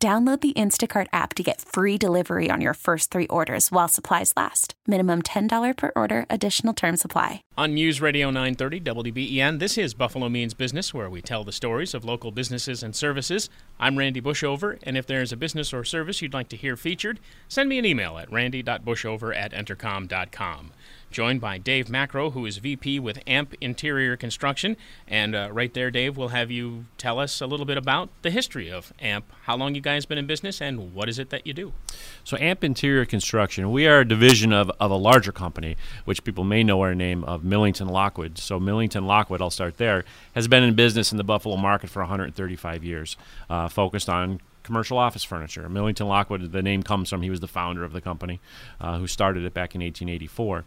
Download the Instacart app to get free delivery on your first three orders while supplies last. Minimum $10 per order. Additional terms apply. On News Radio 930 WBEN, this is Buffalo Means Business, where we tell the stories of local businesses and services. I'm Randy Bushover, and if there's a business or service you'd like to hear featured, send me an email at randy.bushover@entercom.com. Joined by Dave Macro, who is VP with AMP Interior Construction. And right there, Dave, we'll have you tell us a little bit about the history of AMP, how long you guys been in business, and what is it that you do? So AMP Interior Construction, we are a division of a larger company, which people may know our name of Millington Lockwood. So Millington Lockwood, I'll start there, has been in business in the Buffalo market for 135 years, focused on commercial office furniture. Millington Lockwood, the name comes from, he was the founder of the company, who started it back in 1884.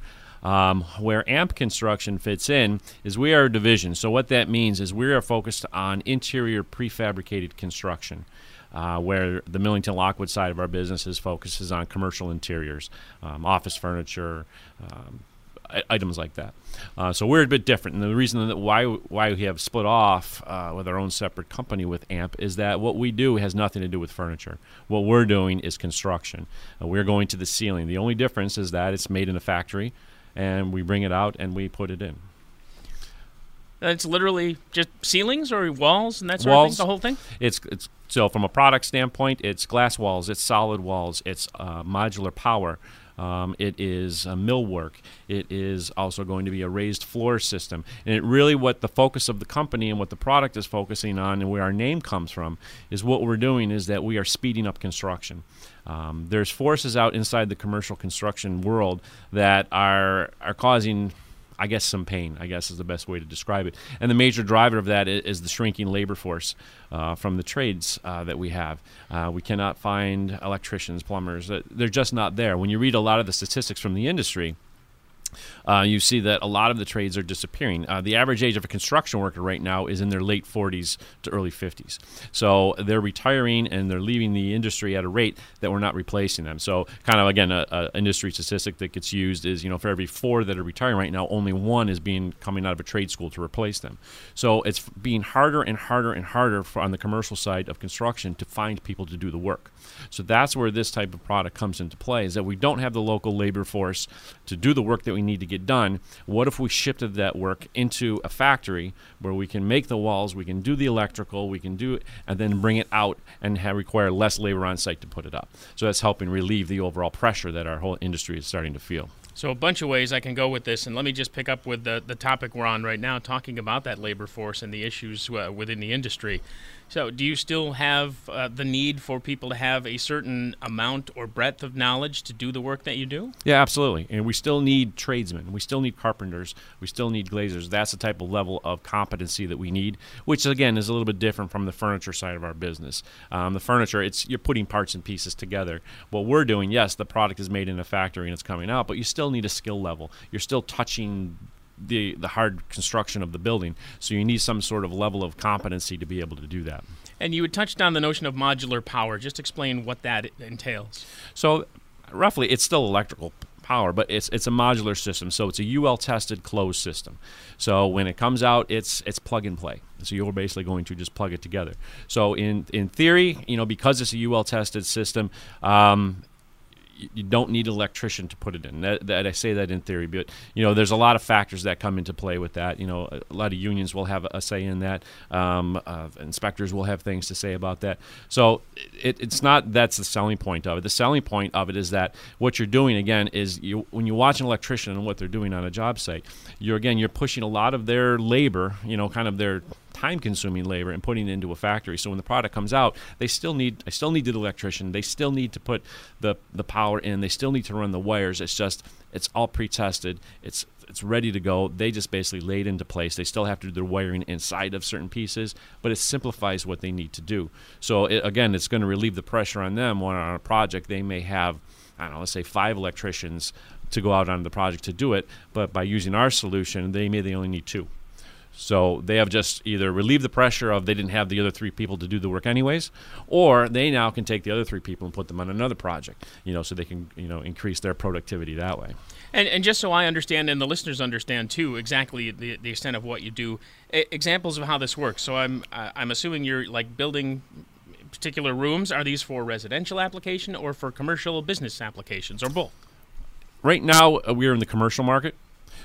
Where AMP Construction fits in is we are a division. So what that means is we are focused on interior prefabricated construction, where the Millington Lockwood side of our business focuses on commercial interiors, office furniture, items like that. So we're a bit different, and the reason that why we have split off with our own separate company with AMP is that what we do has nothing to do with furniture. What we're doing is construction. We're going to the ceiling. The only difference is that it's made in a factory, and we bring it out and we put it in. It's literally just ceilings or walls and that sort of thing, the whole thing? It's so from a product standpoint, it's glass walls, it's solid walls, it's modular power. It is millwork. It is also going to be a raised floor system. And it really what the focus of the company and what the product is focusing on and where our name comes from is what we're doing is that we are speeding up construction. There's forces out inside the commercial construction world that are causing, I guess, some pain, I guess is the best way to describe it. And the major driver of that is the shrinking labor force from the trades that we have. We cannot find electricians, plumbers. They're just not there. When you read a lot of the statistics from the industry, you see that a lot of the trades are disappearing. The average age of a construction worker right now is in their late 40s to early 50s. So they're retiring and they're leaving the industry at a rate that we're not replacing them. So kind of, again, an industry statistic that gets used is, you know, for every four that are retiring right now, only one is coming out of a trade school to replace them. So it's being harder and harder and harder on the commercial side of construction to find people to do the work. So that's where this type of product comes into play, is that we don't have the local labor force to do the work that we need to get done. What if we shifted that work into a factory where we can make the walls, we can do the electrical, we can do it, and then bring it out and require less labor on site to put it up? So that's helping relieve the overall pressure that our whole industry is starting to feel. So a bunch of ways I can go with this, and let me just pick up with the topic we're on right now, talking about that labor force and the issues within the industry. So do you still have the need for people to have a certain amount or breadth of knowledge to do the work that you do? Yeah, absolutely. And we still need tradesmen. We still need carpenters. We still need glaziers. That's the type of level of competency that we need, which, again, is a little bit different from the furniture side of our business. The furniture, you're putting parts and pieces together. What we're doing, yes, the product is made in a factory and it's coming out, but you still need a skill level. You're still touching the hard construction of the building. So you need some sort of level of competency to be able to do that. And you had touched on the notion of modular power. Just explain what that entails. So roughly, it's still electrical power, but it's a modular system. So it's a UL-tested closed system. So when it comes out, it's plug and play. So you're basically going to just plug it together. So in theory, you know, because it's a UL-tested system, you don't need an electrician to put it in. That I say that in theory, but you know, there's a lot of factors that come into play with that. You know, a lot of unions will have a say in that. Inspectors will have things to say about that. So it's not that's the selling point of it. The selling point of it is that what you're doing again is when you watch an electrician and what they're doing on a job site, you're pushing a lot of their labor. You know, kind of their time-consuming labor and putting it into a factory. So when the product comes out, I still need the electrician. They still need to put the power in. They still need to run the wires. It's just, it's all pre-tested. It's ready to go. They just basically lay it into place. They still have to do their wiring inside of certain pieces, but it simplifies what they need to do. So again, it's going to relieve the pressure on them. When on a project, they may have, I don't know, let's say 5 electricians to go out on the project to do it, but by using our solution, they only need 2. So they have just either relieved the pressure of they didn't have the other 3 people to do the work anyways, or they now can take the other 3 people and put them on another project, so they can, increase their productivity that way. And just so I understand and the listeners understand too exactly the extent of what you do, examples of how this works. So I'm assuming you're like building particular rooms. Are these for residential application or for commercial business applications or both? Right now we're in the commercial market.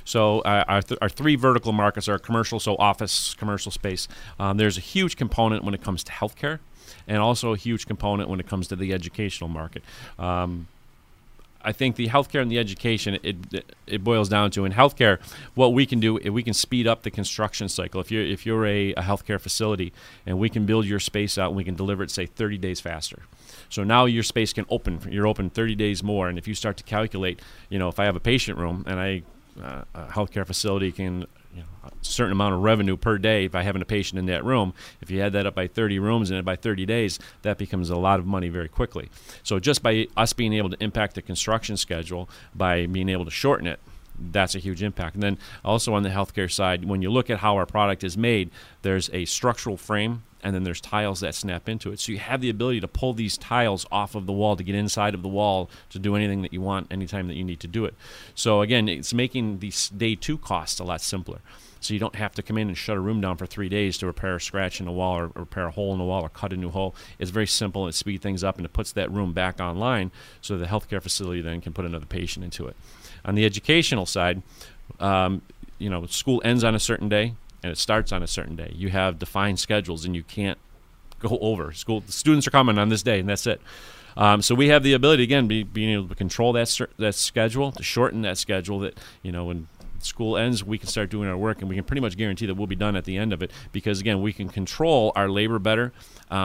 So our 3 vertical markets are commercial, so office, commercial space. There's a huge component when it comes to healthcare, and also a huge component when it comes to the educational market. I think the healthcare and the education, it boils down to, in healthcare, what we can do, we can speed up the construction cycle. If you're a healthcare facility, and we can build your space out, and we can deliver it, say, 30 days faster. So now your space can open. You're open 30 days more, and if you start to calculate, if I have a patient room, and a healthcare facility can, a certain amount of revenue per day by having a patient in that room. If you add that up by 30 rooms and by 30 days, that becomes a lot of money very quickly. So just by us being able to impact the construction schedule by being able to shorten it, that's a huge impact. And then also on the healthcare side, when you look at how our product is made, there's a structural frame and then there's tiles that snap into it. So you have the ability to pull these tiles off of the wall to get inside of the wall to do anything that you want anytime that you need to do it. So again, it's making these day 2 costs a lot simpler. So you don't have to come in and shut a room down for 3 days to repair a scratch in the wall or repair a hole in the wall or cut a new hole. It's very simple. It speeds things up, and it puts that room back online so the healthcare facility then can put another patient into it. On the educational side, school ends on a certain day and it starts on a certain day. You have defined schedules and you can't go over. School, the students are coming on this day and that's it. So we have the ability, again, being able to control that schedule, to shorten that schedule that, when school ends, we can start doing our work, and we can pretty much guarantee that we'll be done at the end of it because, again, we can control our labor better,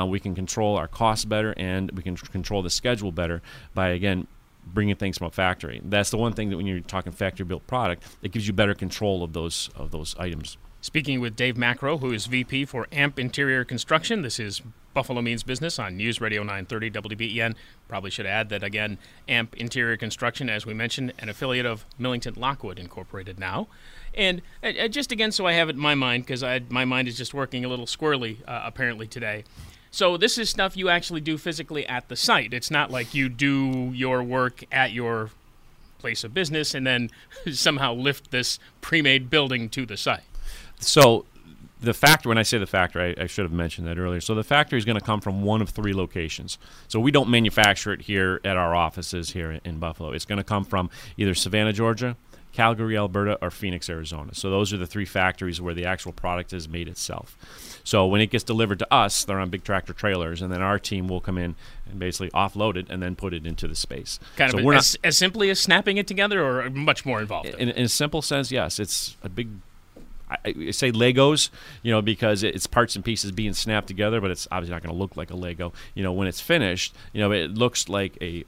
we can control our costs better, and we can control the schedule better by, again, bringing things from a factory. That's the one thing that when you're talking factory-built product, it gives you better control of those items. Speaking with Dave Macro, who is VP for AMP Interior Construction. This is Buffalo Means Business on News Radio 930 WBEN. Probably should add that, again, AMP Interior Construction, as we mentioned, an affiliate of Millington Lockwood Incorporated now. And just again, so I have it in my mind, because my mind is just working a little squirrely, apparently, today. So this is stuff you actually do physically at the site. It's not like you do your work at your place of business and then somehow lift this pre-made building to the site. So the factory, when I say the factory, I should have mentioned that earlier. So the factory is going to come from one of 3 locations. So we don't manufacture it here at our offices here in Buffalo. It's going to come from either Savannah, Georgia, Calgary, Alberta, or Phoenix, Arizona. So those are the 3 factories where the actual product is made itself. So when it gets delivered to us, they're on big tractor trailers, and then our team will come in and basically offload it and then put it into the space. Kind of as simply as snapping it together, or much more involved? In a simple sense, yes. It's a big... I say Legos, because it's parts and pieces being snapped together, but it's obviously not going to look like a Lego. When it's finished, it looks like a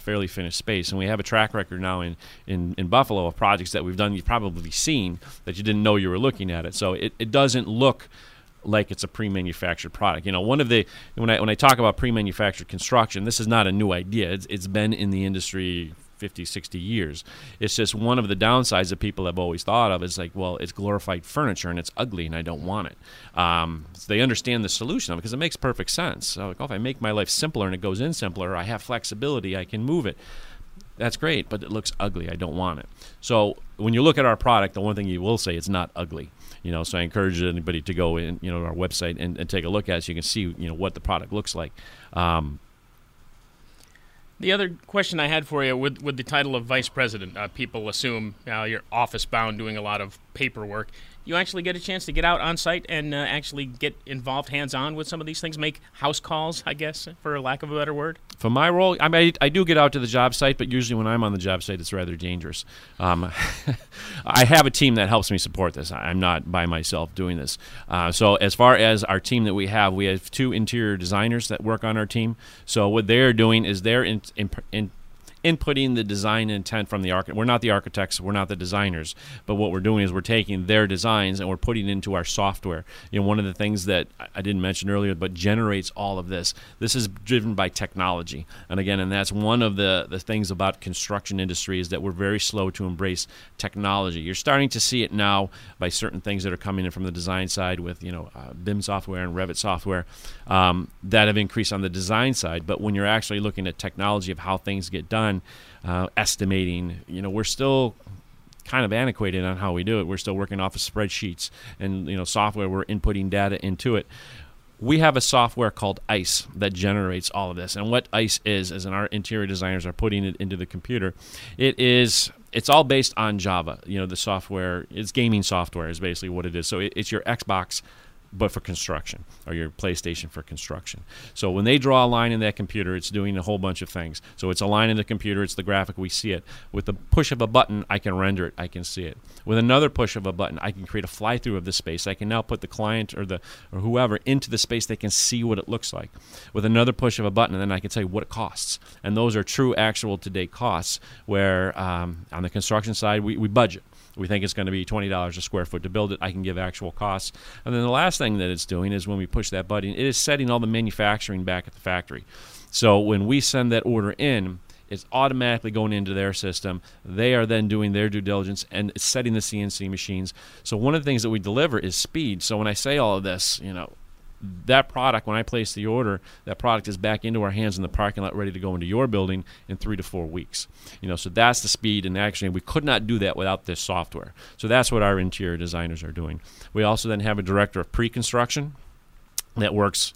fairly finished space. And we have a track record now in Buffalo of projects that we've done you've probably seen that you didn't know you were looking at it. So it doesn't look like it's a pre-manufactured product. One of the when I talk about pre-manufactured construction, this is not a new idea. It's been in the industry 50, 60 years. It's just one of the downsides that people have always thought of is like, well, it's glorified furniture and it's ugly and I don't want it. So they understand the solution of it because it makes perfect sense. So if I make my life simpler and it goes in simpler, I have flexibility, I can move it. That's great, but it looks ugly. I don't want it. So when you look at our product, the one thing you will say, it's not ugly. So I encourage anybody to go in, our website and take a look at it so you can see, what the product looks like. The other question I had for you, with the title of vice president, people assume you're office-bound doing a lot of paperwork. you actually get a chance to get out on site and actually get involved hands-on with some of these things, make house calls, I guess, for lack of a better word? For my role, I mean, I do get out to the job site, but usually when I'm on the job site, it's rather dangerous. I have a team that helps me support this. I'm not by myself doing this. So as far as our team that we have two interior designers that work on our team. So what they're doing is they're inputting the design intent from the architect. We're not the architects, we're not the designers, but what we're doing is we're taking their designs and we're putting it into our software. You know, one of the things that I didn't mention earlier, but generates all of this. This is driven by technology. And again, and that's one of the things about construction industry is that we're very slow to embrace technology. You're starting to see it now by certain things that are coming in from the design side with, you know, BIM software and Revit software that have increased on the design side. But when you're actually looking at technology of how things get done, estimating, you know, we're still kind of antiquated on how we do it. We're still working off of spreadsheets and, you know, software. We're inputting data into it. We have a software called ICE that generates all of this. And what ICE is in our interior designers are putting it into the computer. It's all based on Java. You know, the software, it's gaming software is basically what it is. So it's your Xbox but for construction, or your PlayStation for construction. So when they draw a line in that computer, it's doing a whole bunch of things. So it's a line in the computer, it's the graphic, we see it. With the push of a button, I can render it, I can see it. With another push of a button, I can create a fly-through of the space. I can now put the client or whoever into the space, they can see what it looks like. With another push of a button, and then I can tell you what it costs. And those are true, actual, today costs, where on the construction side, we budget. We think it's going to be $20 a square foot to build it. I can give actual costs. And then the last thing that it's doing is when we push that button, it is setting all the manufacturing back at the factory. So when we send that order in, it's automatically going into their system. They are then doing their due diligence and setting the CNC machines. So one of the things that we deliver is speed. So when I say all of this, you know, that product, when I place the order, that product is back into our hands in the parking lot ready to go into your building in 3 to 4 weeks. You know, so that's the speed, and actually we could not do that without this software. So that's what our interior designers are doing. We also then have a director of pre-construction that works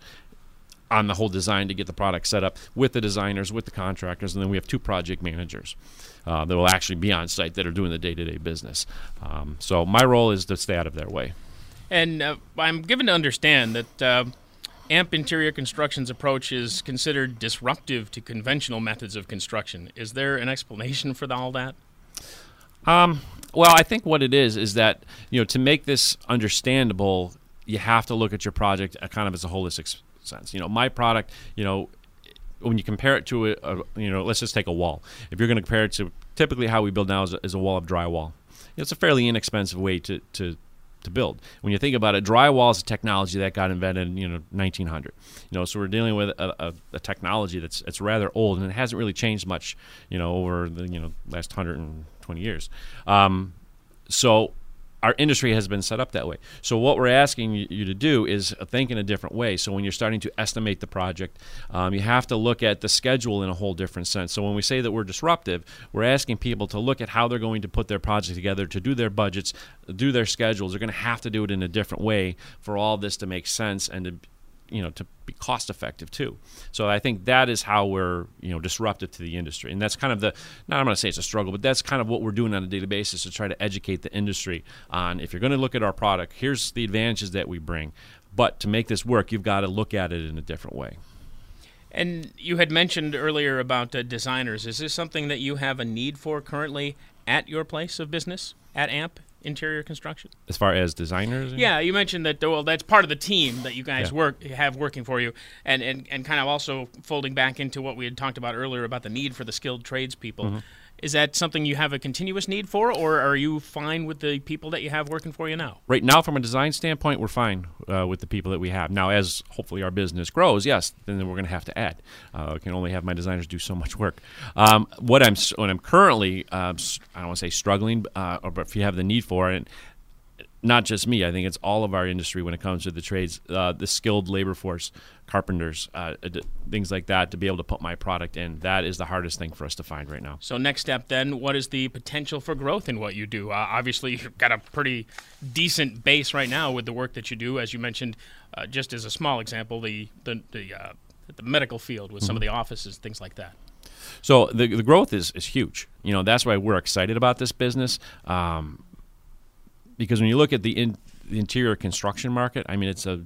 on the whole design to get the product set up with the designers, with the contractors, and then we have two project managers that will actually be on site that are doing the day-to-day business. So my role is to stay out of their way. And I'm given to understand that AMP Interior Construction's approach is considered disruptive to conventional methods of construction. Is there an explanation for all that? Well, I think what it is that, you know, to make this understandable, you have to look at your project kind of as a holistic sense. You know, my product, you know, when you compare it to you know, let's just take a wall. If you're going to compare it to typically how we build now is a wall of drywall. It's a fairly inexpensive way to build. When you think about it, drywall is a technology that got invented in, you know, 1900. You know, so we're dealing with a technology that's rather old, and it hasn't really changed much, you know, over the, you know, last 120 years. So our industry has been set up that way. So what we're asking you to do is think in a different way. So when you're starting to estimate the project, you have to look at the schedule in a whole different sense. So when we say that we're disruptive, we're asking people to look at how they're going to put their project together, to do their budgets, do their schedules. They're going to have to do it in a different way for all this to make sense and to, you know, to be cost effective too. So I think that is how we're, you know, disruptive to the industry. And that's kind of I'm going to say it's a struggle, but that's kind of what we're doing on a daily basis to try to educate the industry on, if you're going to look at our product, here's the advantages that we bring. But to make this work, you've got to look at it in a different way. And you had mentioned earlier about designers. Is this something that you have a need for currently at your place of business at AMP? Interior construction? As far as designers? Yeah, you mentioned that, well, that's part of the team that you guys have working for you, and kind of also folding back into what we had talked about earlier about the need for the skilled tradespeople. Mm-hmm. Is that something you have a continuous need for, or are you fine with the people that you have working for you now? Right now, from a design standpoint, we're fine with the people that we have. Now, as hopefully our business grows, yes, then we're going to have to add. I can only have my designers do so much work. What I'm currently, I don't want to say struggling, but if you have the need for it, not just me, I think it's all of our industry when it comes to the trades, the skilled labor force, carpenters, things like that, to be able to put my product in. That is the hardest thing for us to find right now. So next step then, what is the potential for growth in what you do? Obviously, you've got a pretty decent base right now with the work that you do. As you mentioned, just as a small example, the medical field with some of the offices, things like that. So the growth is huge. You know, that's why we're excited about this business. because when you look at the interior construction market, I mean, it's a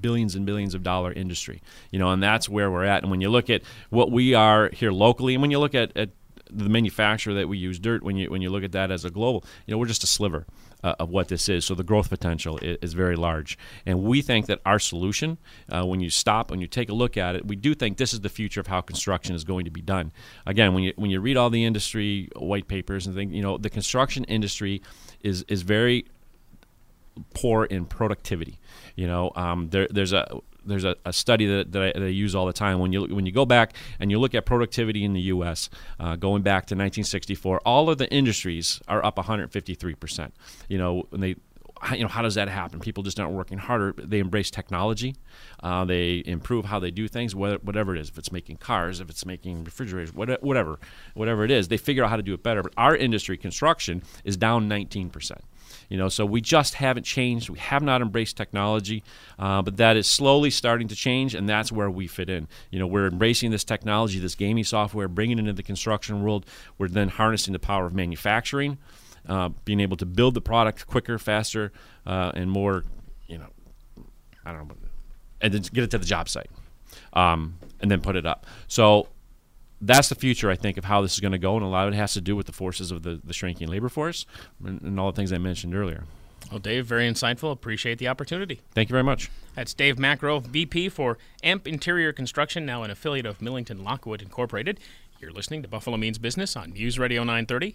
billions and billions of dollar industry, you know, and that's where we're at. And when you look at what we are here locally, and when you look at the manufacturer that we use, dirt, when you look at that as a global, you know, we're just a sliver of what this is. So the growth potential is very large. And we think that our solution, when you take a look at it, we do think this is the future of how construction is going to be done. Again, when you read all the industry white papers and things, you know, the construction industry is very poor in productivity. You know, there's a study that I use all the time. When you go back and you look at productivity in the U.S., going back to 1964, all of the industries are up 153%. You know, how does that happen? People just aren't working harder. They embrace technology. They improve how they do things, whatever it is. If it's making cars, if it's making refrigerators, whatever it is, they figure out how to do it better. But our industry, construction, is down 19%. You know, so we just haven't changed. We have not embraced technology, but that is slowly starting to change, and that's where we fit in. You know, we're embracing this technology, this gaming software, bringing it into the construction world. We're then harnessing the power of manufacturing, being able to build the product quicker, faster, and more, you know, I don't know, and then get it to the job site, and then put it up. So that's the future, I think, of how this is going to go, and a lot of it has to do with the forces of the shrinking labor force and all the things I mentioned earlier. Well, Dave, very insightful. Appreciate the opportunity. Thank you very much. That's Dave Macro, VP for AMP Interior Construction, now an affiliate of Millington Lockwood Incorporated. You're listening to Buffalo Means Business on News Radio 930